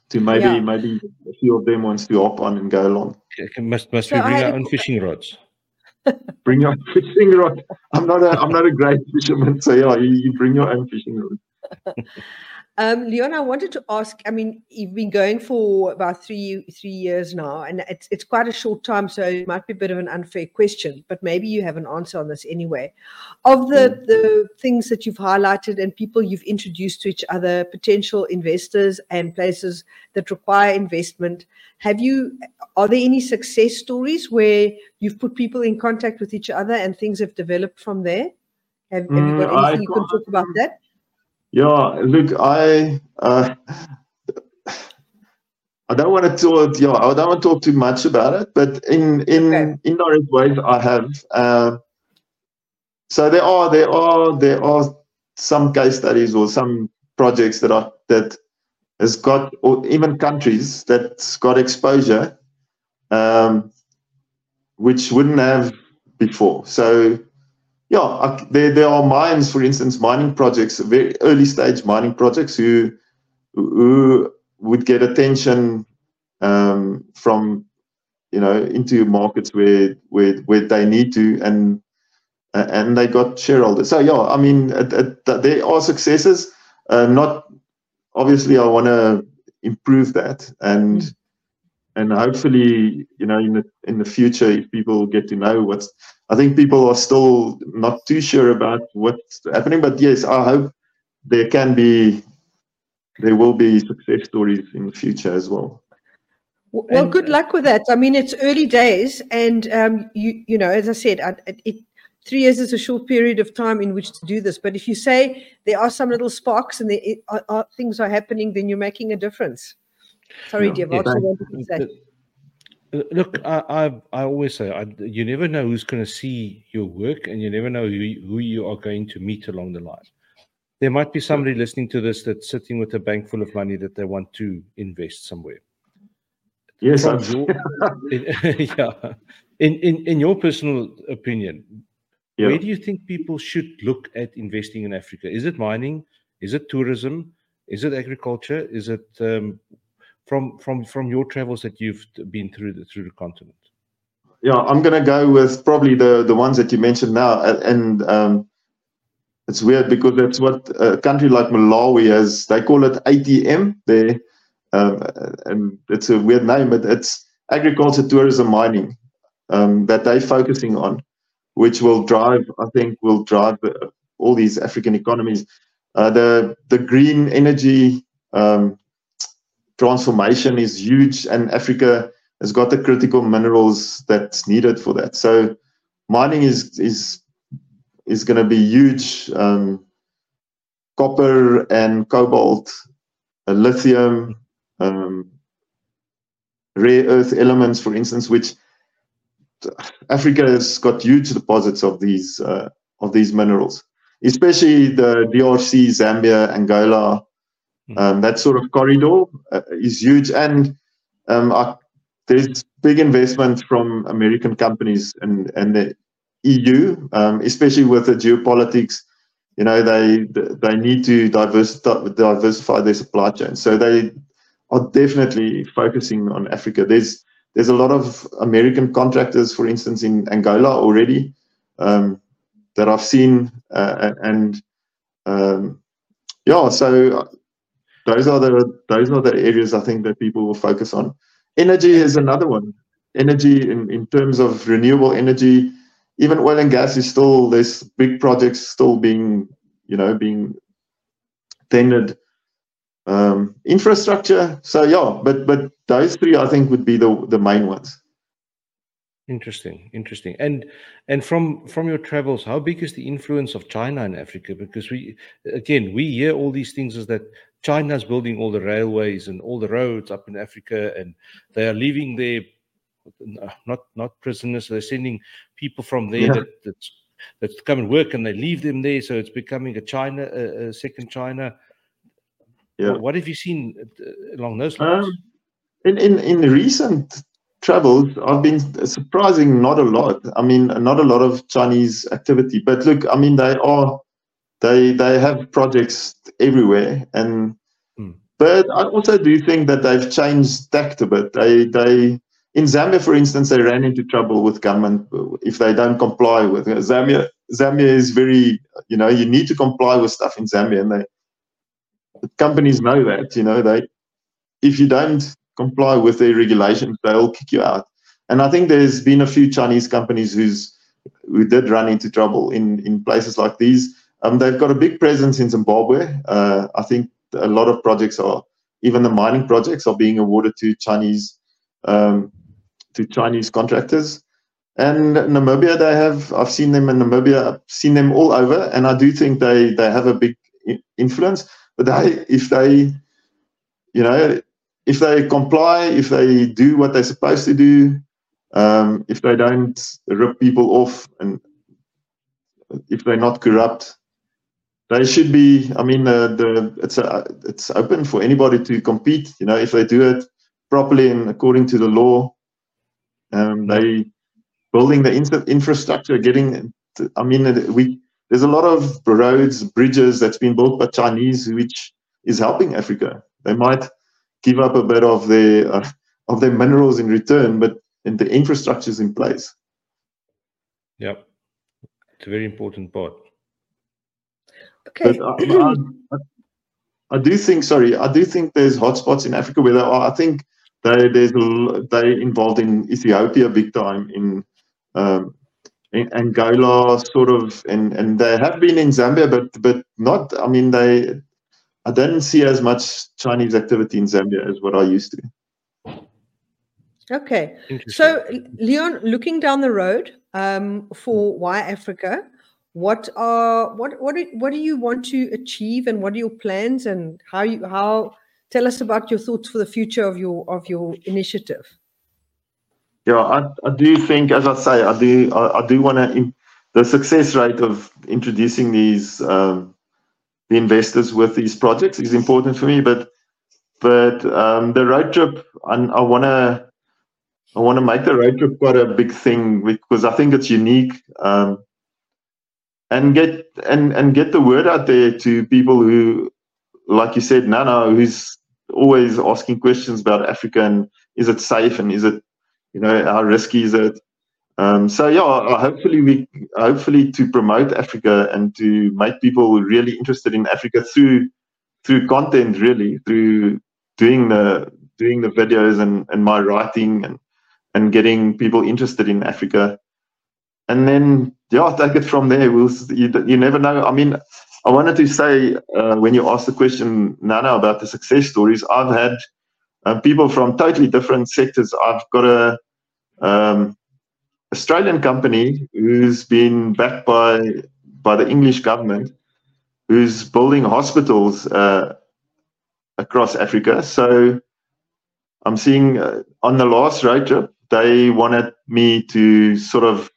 To maybe yeah. maybe a few of them wants to hop on and go along. Must must so we bring I, our own fishing rods? Bring our fishing rod. I'm not a I'm not a great fisherman, so yeah, you, you bring your own fishing rod. um, Leon, I wanted to ask. I mean, you've been going for about three three years now, and it's it's quite a short time, so it might be a bit of an unfair question, but maybe you have an answer on this anyway. Of the mm. the things that you've highlighted and people you've introduced to each other, potential investors and places that require investment, have you? Are there any success stories where you've put people in contact with each other and things have developed from there? Have, have mm, you got anything I, you can talk about that? Yeah, look, I uh, I don't want to talk. Yeah, I don't want to talk too much about it. But in in okay. indirect ways, I have. Uh, so there are there are there are some case studies or some projects that are that has got, or even countries that's got exposure, um, which wouldn't have before. So. Yeah, I, there there are mines, for instance, mining projects, very early stage mining projects, who who would get attention um, from, you know, into markets where where where they need to, and and they got shareholders. So yeah, I mean, at, at, there are successes. Uh, not obviously, I want to improve that, and mm-hmm. and hopefully, you know, in the in the future, if people get to know what's. I think people are still not too sure about what's happening, but yes, I hope there can be, there will be success stories in the future as well. Well, and, good luck with that. I mean, it's early days, and um, you you know, as I said, I, it, three years is a short period of time in which to do this. But if you say there are some little sparks and there are, are, things are happening, then you're making a difference. Sorry, yeah, dear, what yeah, I wanted to say. Look, I, I I always say I, you never know who's going to see your work, and you never know who, who you are going to meet along the line. There might be somebody listening to this that's sitting with a bank full of money that they want to invest somewhere. Yes, I'm your, in, yeah. In in in your personal opinion, yeah. where do you think people should look at investing in Africa? Is it mining? Is it tourism? Is it agriculture? Is it um, From from from your travels that you've been through the through the continent? Yeah, I'm going to go with probably the, the ones that you mentioned now, and um, it's weird because that's what a country like Malawi has. They call it A T M there, um, and it's a weird name, but it's agriculture, tourism, mining um, that they're focusing on, which will drive, I think, will drive all these African economies. Uh, the the green energy. Um, Transformation is huge, and Africa has got the critical minerals that's needed for that. So, mining is is is going to be huge. Um, copper and cobalt, uh, lithium, um, rare earth elements, for instance, which Africa has got huge deposits of these uh, of these minerals, especially the D R C, Zambia, Angola, um, that sort of corridor uh, is huge. And um, our, there's big investment from American companies and and the E U, um, especially with the geopolitics. You know, they they need to diversify diversify their supply chain, so they are definitely focusing on Africa. There's there's a lot of American contractors, for instance, in Angola already um, that I've seen, uh, and um, yeah, so those are the those are the areas I think that people will focus on. Energy is another one. Energy in in terms of renewable energy. Even oil and gas is still, there's big projects still being, you know, being tendered. Um, infrastructure. So yeah, but but those three I think would be the the main ones. Interesting, interesting. And and from from your travels, how big is the influence of China in Africa? Because we again we hear all these things is that China's building all the railways and all the roads up in Africa, and they are leaving their not not prisoners. They're sending people from there yeah. that that's, that's come and work, and they leave them there. So it's becoming a China, a, a second China. Yeah. What, what have you seen along those lines? Um, in, in in recent travels, I've been surprising not a lot. I mean, not a lot of Chinese activity. But look, I mean, they are they they have projects everywhere, and mm. but I also do think that they've changed tact a bit. They they. In Zambia, for instance, they ran into trouble with government if they don't comply with it. Zambia. Zambia is very, you know, you need to comply with stuff in Zambia, and they, the companies know that. You know, they if you don't comply with their regulations, they'll kick you out. And I think there's been a few Chinese companies who's who did run into trouble in in places like these. Um, they've got a big presence in Zimbabwe. Uh, I think a lot of projects are, even the mining projects, are being awarded to Chinese. Um, to Chinese contractors. And Namibia, they have, I've seen them in Namibia, I've seen them all over, and I do think they, they have a big influence. But they, if they, you know, if they comply, if they do what they're supposed to do, um, if they don't rip people off, and if they're not corrupt, they should be, I mean, uh, the it's, uh, it's open for anybody to compete, you know, if they do it properly and according to the law. Um, they building the in infrastructure, getting, I mean, we there's a lot of roads, bridges that's been built by Chinese, which is helping Africa. They might give up a bit of their, uh, of their minerals in return, but and the infrastructure is in place. Yeah, it's a very important part. Okay. But I, I, I, I do think, sorry, I do think there's hotspots in Africa where there are, I think, They there's they involved in Ethiopia big time, in, um, in Angola sort of, and and they have been in Zambia, but but not. I mean, they I didn't see as much Chinese activity in Zambia as what I used to. Okay, so Leon, looking down the road um, for Why Africa, what are what what do, what do you want to achieve, and what are your plans, and how you how. Tell us about your thoughts for the future of your of your initiative. Yeah, I, I do think, as I say, I do I, I do want to the success rate of introducing these um, the investors with these projects is important for me. But but um, the road trip, I, I wanna I wanna make the road trip quite a big thing, because I think it's unique, um, and get and and get the word out there to people who, like you said, Nana, who's always asking questions about Africa and is it safe and is it, you know, how risky is it? Um, so yeah, hopefully we, hopefully to promote Africa and to make people really interested in Africa through through content, really through doing the doing the videos and, and my writing and and getting people interested in Africa, and then yeah, take it from there. We'll you, you never know. I mean. I wanted to say, uh, when you asked the question, Nana, about the success stories, I've had uh, people from totally different sectors. I've got a um, Australian company who's been backed by by the English government, who's building hospitals uh, across Africa. So I'm seeing uh, on the last road trip, they wanted me to sort of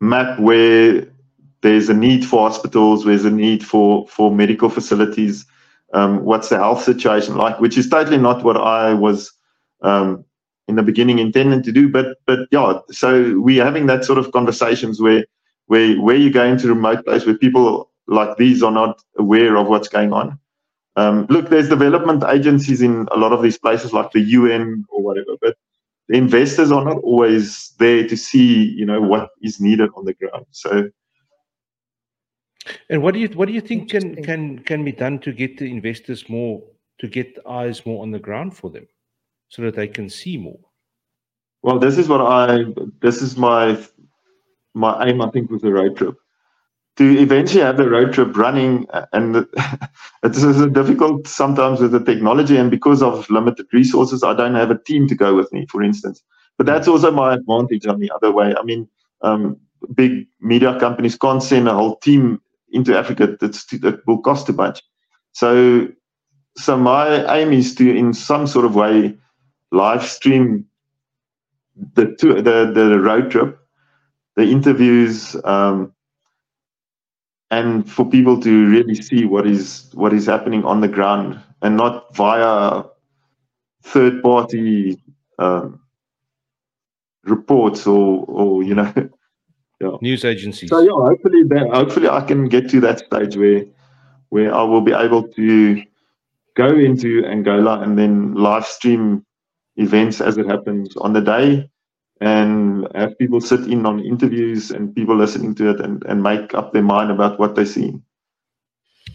map where there's a need for hospitals, there's a need for, for medical facilities, um, what's the health situation like, which is totally not what I was um, in the beginning intended to do. But but yeah, so we're having that sort of conversations where where where you go into remote place where people like these are not aware of what's going on. Um, look, there's development agencies in a lot of these places like the U N or whatever, but the investors are not always there to see, you know, what is needed on the ground. So, and what do you what do you think can can can be done to get the investors more, to get eyes more on the ground for them, so that they can see more? Well, this is what I this is my my aim, I think, with the road trip. To eventually have the road trip running, and the, it's difficult sometimes with the technology, and because of limited resources, I don't have a team to go with me, for instance. But that's also my advantage on the other way. I mean, um, big media companies can't send a whole team into Africa. That's too, that will cost a bunch. So, so my aim is to, in some sort of way, live stream the tour, the the road trip, the interviews. Um, And for people to really see what is what is happening on the ground, and not via third-party um, reports or, or you know, yeah. news agencies. So yeah, hopefully, that, hopefully I can get to that stage where where I will be able to go into Angola and then live stream events as it happens on the day, and have people sit in on interviews and people listening to it and, and make up their mind about what they see.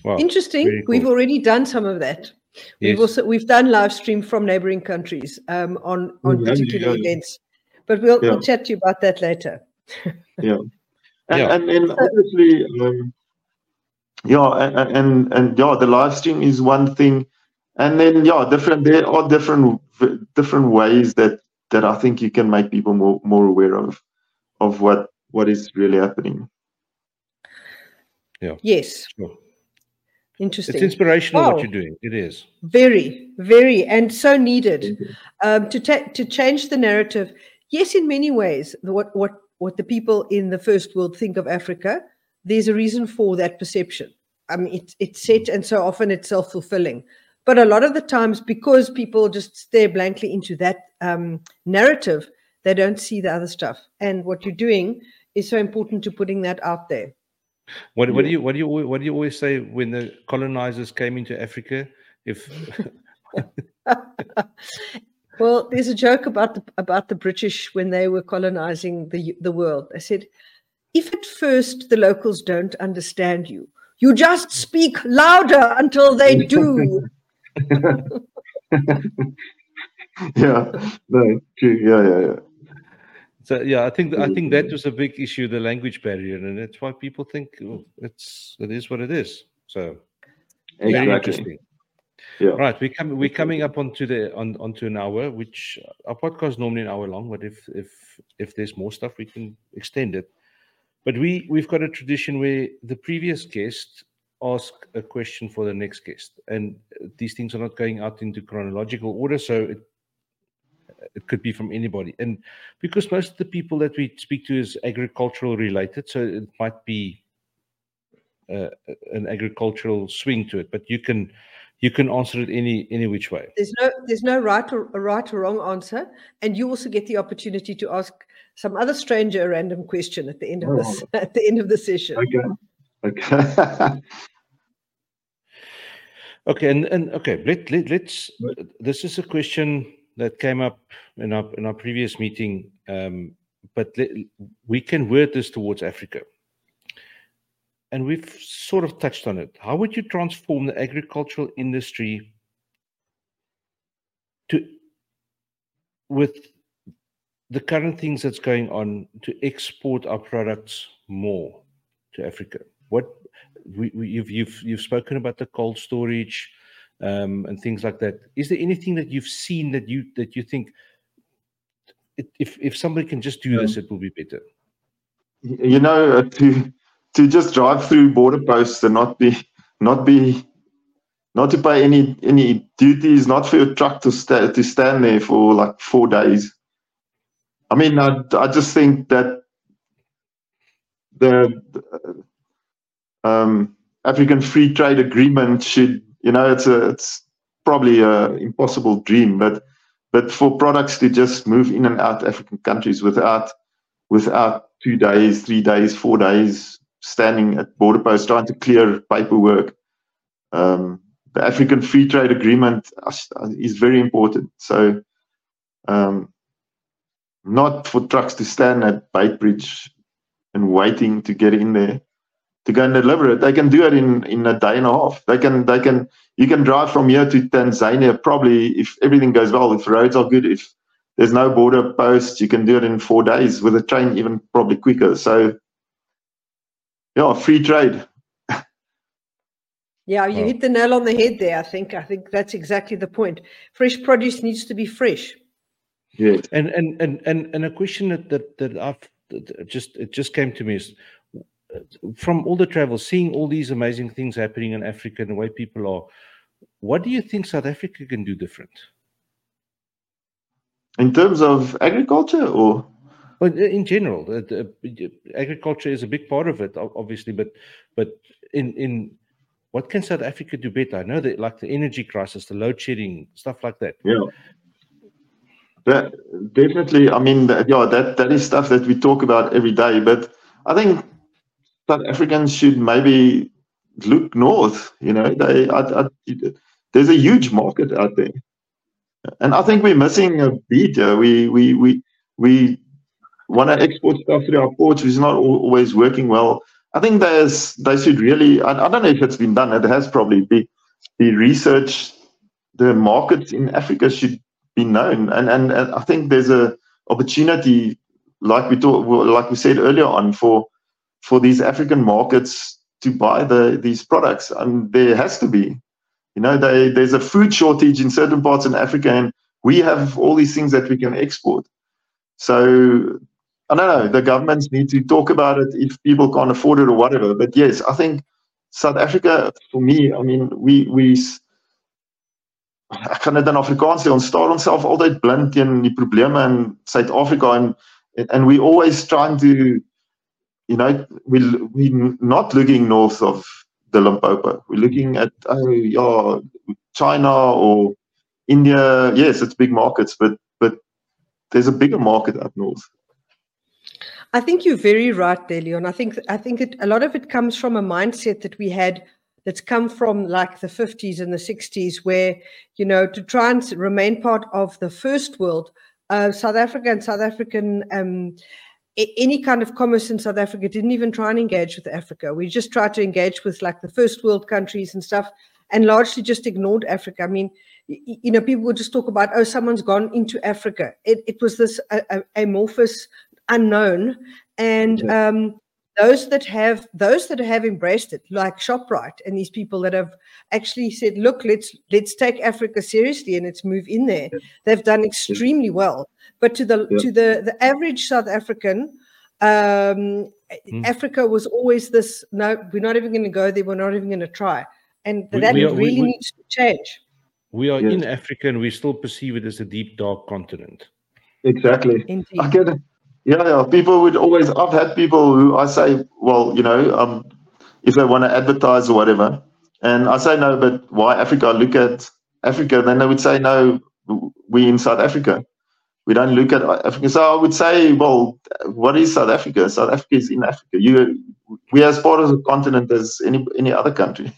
Wow. Interesting. Cool. We've already done some of that. Yes. We've also we've done live stream from neighboring countries um, on, on yeah, particular yeah. events. But we'll, yeah. we'll chat to you about that later. yeah. And, yeah. And, and obviously, um, yeah, and, and, and yeah, the live stream is one thing. And then, yeah, different. there are different different ways that that I think you can make people more, more aware of of what, what is really happening. Yeah. Yes. Sure. Interesting. It's inspirational wow. what you're doing. It is. Very, very, and so needed um, to ta- to change the narrative. Yes, in many ways, what, what, what the people in the first world think of Africa, there's a reason for that perception. I mean, it, it's set, and so often it's self-fulfilling. But a lot of the times, because people just stare blankly into that um, narrative, they don't see the other stuff. And what you're doing is so important to putting that out there. What, what do you what do you what do you always say when the colonizers came into Africa? If well, there's a joke about the, about the British when they were colonizing the the world. I said, if at first the locals don't understand you, you just speak louder until they do. yeah, no, true. Yeah, yeah, yeah. So yeah, I think I think that was a big issue, the language barrier, and that's why people think oh, it's it is what it is. So exactly. very interesting. Yeah. Right, we come we're coming up onto the on onto an hour, which our podcast is normally an hour long, but if if if there's more stuff, we can extend it. But we we've got a tradition where the previous guest ask a question for the next guest, and these things are not going out into chronological order, so it it could be from anybody. And because most of the people that we speak to is agricultural related, so it might be uh, an agricultural swing to it. But you can you can answer it any any which way. There's no there's no right or right or wrong answer, and you also get the opportunity to ask some other stranger a random question at the end of oh. this at the end of the session. Okay. Okay. okay, and, and okay, let, let, let's. This is a question that came up in our in our previous meeting, um, but let, we can word this towards Africa, and we've sort of touched on it. How would you transform the agricultural industry to with the current things that's going on to export our products more to Africa? What we, we, you've you've you've spoken about the cold storage um, and things like that. Is there anything that you've seen that you that you think it, if if somebody can just do this, it will be better? You know, uh, to to just drive through border posts and not be not be not to pay any any duties, not for your truck to sta- to stand there for like four days. I mean, I I just think that the um, African Free Trade Agreement should, you know, it's a it's probably a impossible dream, but but for products to just move in and out African countries without without two days, three days, four days standing at border posts trying to clear paperwork. Um, the African Free Trade Agreement is very important. So, um, not for trucks to stand at Beitbridge and waiting to get in there to go and deliver it. They can do it in, in a day and a half. They can they can you can drive from here to Tanzania probably, if everything goes well, if roads are good, if there's no border posts, you can do it in four days with a train, even probably quicker. So, yeah, free trade. Yeah, you hit the nail on the head there. I think I think that's exactly the point. Fresh produce needs to be fresh. Yeah, and and and and, and a question that that, that I've just it just came to me is, from all the travel, seeing all these amazing things happening in Africa and the way people are, what do you think South Africa can do different? In terms of agriculture, or? Well, in general, agriculture is a big part of it, obviously, but but in in. What can South Africa do better? I know that, like the energy crisis, the load shedding, stuff like that. Yeah, that, definitely. I mean, that, yeah, that, that is stuff that we talk about every day. But I think South Africans should maybe look north. You know, they, I, I, there's a huge market out there, and I think we're missing a beat. Yeah? We we we we want to export stuff through our ports, which is not always working well. I think there's, they should really, I, I don't know if it's been done, it has probably been, the research, the markets in Africa should be known. And, and, and I think there's a opportunity, like we talk, like we said earlier on, for for these African markets to buy the these products. And there has to be. You know, they, there's a food shortage in certain parts in Africa, and we have all these things that we can export. So, I don't know, the governments need to talk about it if people can't afford it or whatever. But yes, I think South Africa, for me, I mean, we, we, ek gaan dit in Afrikaans sê, ons staar onsself altyd blind teen die probleme in Suid-Afrika, and and we always trying to, you know, we we not looking north of the Limpopo. We're looking at oh yeah, China or India. Yes, it's big markets, but but there's a bigger market up north. I think you're very right there, Leon. I think I think it, a lot of it comes from a mindset that we had that's come from like the fifties and the sixties, where, you know, to try and remain part of the first world, uh, South Africa and South African, um, a- any kind of commerce in South Africa didn't even try and engage with Africa. We just tried to engage with like the first world countries and stuff, and largely just ignored Africa. I mean, you know, people would just talk about, oh, someone's gone into Africa. It, it was this uh, amorphous unknown, and um, those that have those that have embraced it, like ShopRite and these people that have actually said, "Look, let's let's take Africa seriously and let's move in there." Yeah. They've done extremely well. But to the yeah. to the, the average South African, um, mm. Africa was always this. No, we're not even going to go there. We're not even going to try. And we, that we are, really we, we, needs to change. We are yes. in Africa, and we still perceive it as a deep, dark continent. Exactly. Indeed. I get it. Yeah, yeah, people would always, I've had people who I say, well, you know, um, if they want to advertise or whatever, and I say, no, but why Africa? Look at Africa. Then they would say, no, we in South Africa. We don't look at Africa. So I would say, well, what is South Africa? South Africa is in Africa. You, we are as part of the continent as any any other country.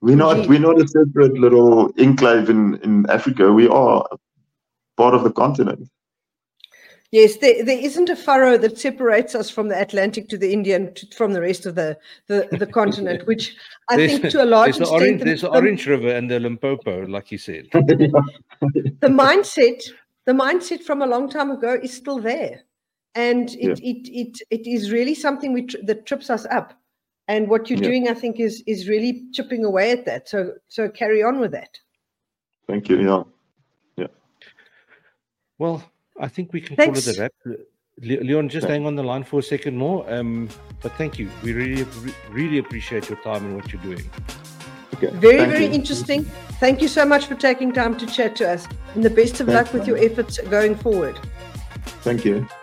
We're not, we're not a separate little enclave in, in Africa. We are part of the continent. Yes, there, there isn't a furrow that separates us from the Atlantic to the Indian to, from the rest of the, the, the continent, which I think to a large there's extent... The orange, there's the Orange River and the Limpopo, like you said. The mindset the mindset from a long time ago is still there. And it yeah. it, it it is really something we tr- that trips us up. And what you're yeah. doing, I think, is is really chipping away at that. So so carry on with that. Thank you, yeah. Yeah. Well... I think we can Thanks. call it a wrap. Leon, just yeah. hang on the line for a second more. Um, but thank you. We really, really appreciate your time and what you're doing. Okay. Very, Thank very you. interesting. Thank you so much for taking time to chat to us, and the best of Thanks. luck with your efforts going forward. Thank you.